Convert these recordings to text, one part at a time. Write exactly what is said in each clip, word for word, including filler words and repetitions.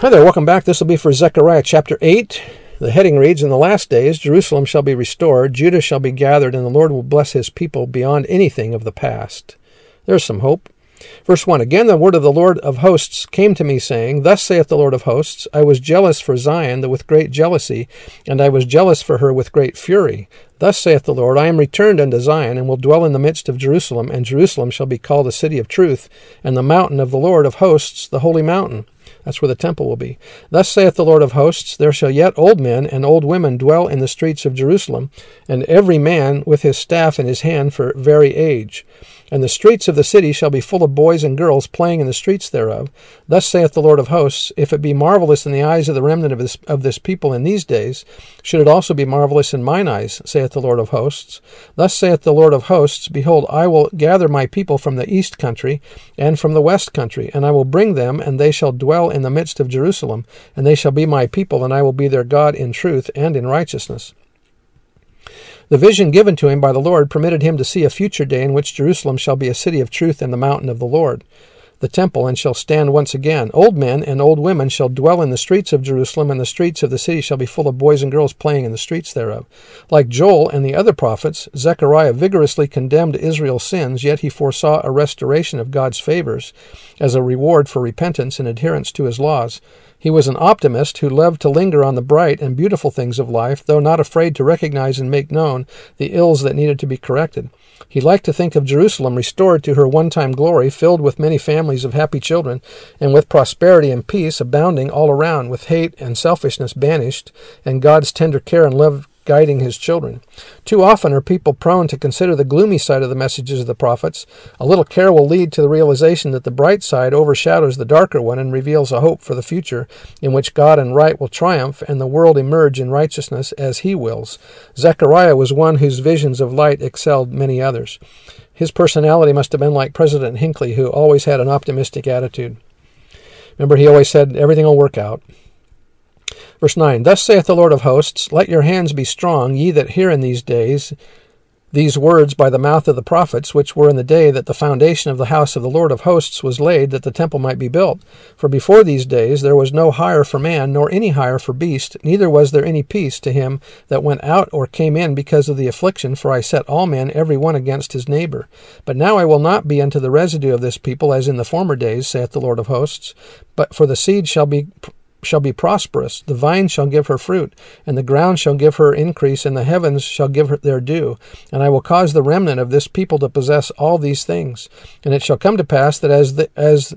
Hi there, welcome back. This will be for Zechariah chapter eight. The heading reads, "In the last days, Jerusalem shall be restored, Judah shall be gathered, and the Lord will bless his people beyond anything of the past." There's some hope. Verse one, "Again the word of the Lord of hosts came to me, saying, Thus saith the Lord of hosts, I was jealous for Zion with great jealousy, and I was jealous for her with great fury. Thus saith the Lord, I am returned unto Zion, and will dwell in the midst of Jerusalem, and Jerusalem shall be called a city of truth, and the mountain of the Lord of hosts, the holy mountain." That's where the temple will be. "Thus saith the Lord of hosts, There shall yet old men and old women dwell in the streets of Jerusalem, and every man with his staff in his hand for very age. And the streets of the city shall be full of boys and girls playing in the streets thereof. Thus saith the Lord of hosts, If it be marvelous in the eyes of the remnant of this, of this people in these days, should it also be marvelous in mine eyes, saith the Lord of hosts. Thus saith the Lord of hosts, Behold, I will gather my people from the east country and from the west country, and I will bring them, and they shall dwell in the midst of Jerusalem, and they shall be my people, and I will be their God in truth and in righteousness." The vision given to him by the Lord permitted him to see a future day in which Jerusalem shall be a city of truth and the mountain of the Lord, the temple, and shall stand once again. Old men and old women shall dwell in the streets of Jerusalem, and the streets of the city shall be full of boys and girls playing in the streets thereof. Like Joel and the other prophets, Zechariah vigorously condemned Israel's sins, yet he foresaw a restoration of God's favors as a reward for repentance and adherence to his laws. He was an optimist who loved to linger on the bright and beautiful things of life, though not afraid to recognize and make known the ills that needed to be corrected. He liked to think of Jerusalem restored to her one-time glory, filled with many families of happy children, and with prosperity and peace abounding all around, with hate and selfishness banished, and God's tender care and love guiding his children. Too often are people prone to consider the gloomy side of the messages of the prophets. A little care will lead to the realization that the bright side overshadows the darker one and reveals a hope for the future in which God and right will triumph and the world emerge in righteousness as he wills. Zechariah was one whose visions of light excelled many others. His personality must have been like President Hinckley, who always had an optimistic attitude. Remember, he always said, everything will work out. Verse nine, "Thus saith the Lord of hosts, Let your hands be strong, ye that hear in these days these words by the mouth of the prophets, which were in the day that the foundation of the house of the Lord of hosts was laid, that the temple might be built. For before these days there was no hire for man, nor any hire for beast, neither was there any peace to him that went out or came in because of the affliction, for I set all men every one against his neighbor. But now I will not be unto the residue of this people as in the former days, saith the Lord of hosts. But for the seed shall be... shall be prosperous, the vine shall give her fruit, and the ground shall give her increase, and the heavens shall give her their due. And I will cause the remnant of this people to possess all these things. And it shall come to pass that as the, as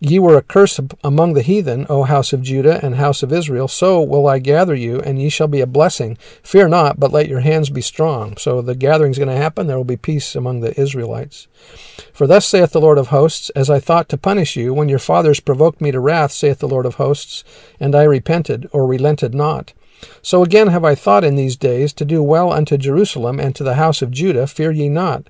ye were a curse among the heathen, O house of Judah and house of Israel, so will I gather you, and ye shall be a blessing. Fear not, but let your hands be strong." So the gathering's going to happen. There will be peace among the Israelites. "For thus saith the Lord of hosts, As I thought to punish you, when your fathers provoked me to wrath, saith the Lord of hosts, and I repented, or relented not. So again have I thought in these days to do well unto Jerusalem and to the house of Judah, fear ye not.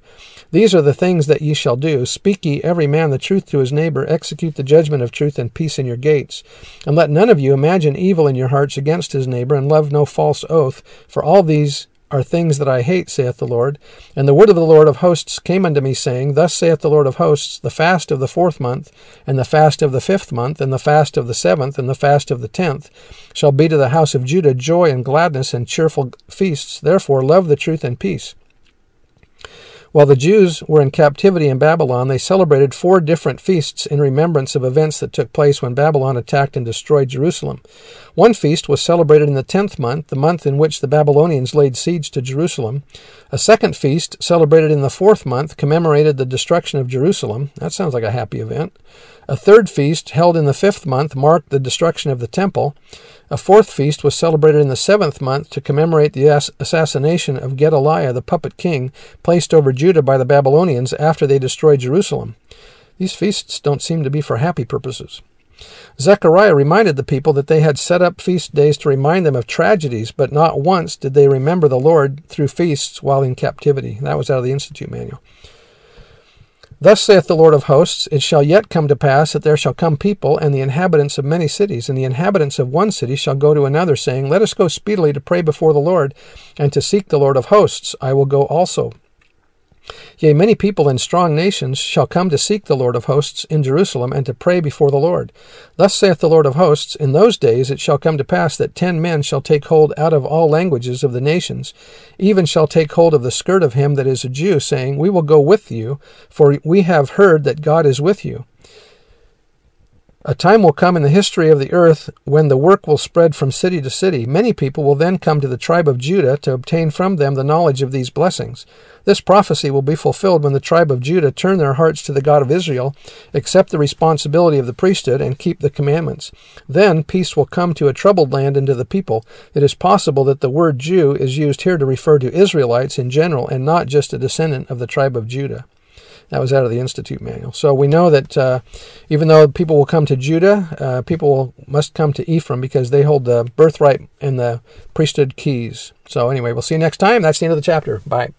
These are the things that ye shall do. Speak ye every man the truth to his neighbor, execute the judgment of truth and peace in your gates. And let none of you imagine evil in your hearts against his neighbor, and love no false oath, for all these are things that I hate, saith the Lord. And the word of the Lord of hosts came unto me, saying, Thus saith the Lord of hosts, The fast of the fourth month, and the fast of the fifth month, and the fast of the seventh, and the fast of the tenth, shall be to the house of Judah joy and gladness and cheerful feasts. Therefore love the truth and peace." While the Jews were in captivity in Babylon, they celebrated four different feasts in remembrance of events that took place when Babylon attacked and destroyed Jerusalem. One feast was celebrated in the tenth month, the month in which the Babylonians laid siege to Jerusalem. A second feast, celebrated in the fourth month, commemorated the destruction of Jerusalem. That sounds like a happy event. A third feast, held in the fifth month, marked the destruction of the temple. A fourth feast was celebrated in the seventh month to commemorate the assassination of Gedaliah, the puppet king, placed over Judah by the Babylonians after they destroyed Jerusalem. These feasts don't seem to be for happy purposes. Zechariah reminded the people that they had set up feast days to remind them of tragedies, but not once did they remember the Lord through feasts while in captivity. That was out of the Institute Manual. Thus saith the Lord of hosts, it shall yet come to pass that there shall come people, and the inhabitants of many cities, and the inhabitants of one city shall go to another, saying, let us go speedily to pray before the Lord, and to seek the Lord of hosts. I will go also. Yea, many people and strong nations shall come to seek the Lord of hosts in Jerusalem, and to pray before the Lord. Thus saith the Lord of hosts, in those days it shall come to pass that ten men shall take hold out of all languages of the nations, even shall take hold of the skirt of him that is a Jew, saying, we will go with you, for we have heard that God is with you. A time will come in the history of the earth when the work will spread from city to city. Many people will then come to the tribe of Judah to obtain from them the knowledge of these blessings. This prophecy will be fulfilled when the tribe of Judah turn their hearts to the God of Israel, accept the responsibility of the priesthood, and keep the commandments. Then peace will come to a troubled land and to the people. It is possible that the word Jew is used here to refer to Israelites in general and not just a descendant of the tribe of Judah. That was out of the Institute Manual. So we know that uh, even though people will come to Judah, uh, people will, must come to Ephraim because they hold the birthright and the priesthood keys. So anyway, we'll see you next time. That's the end of the chapter. Bye.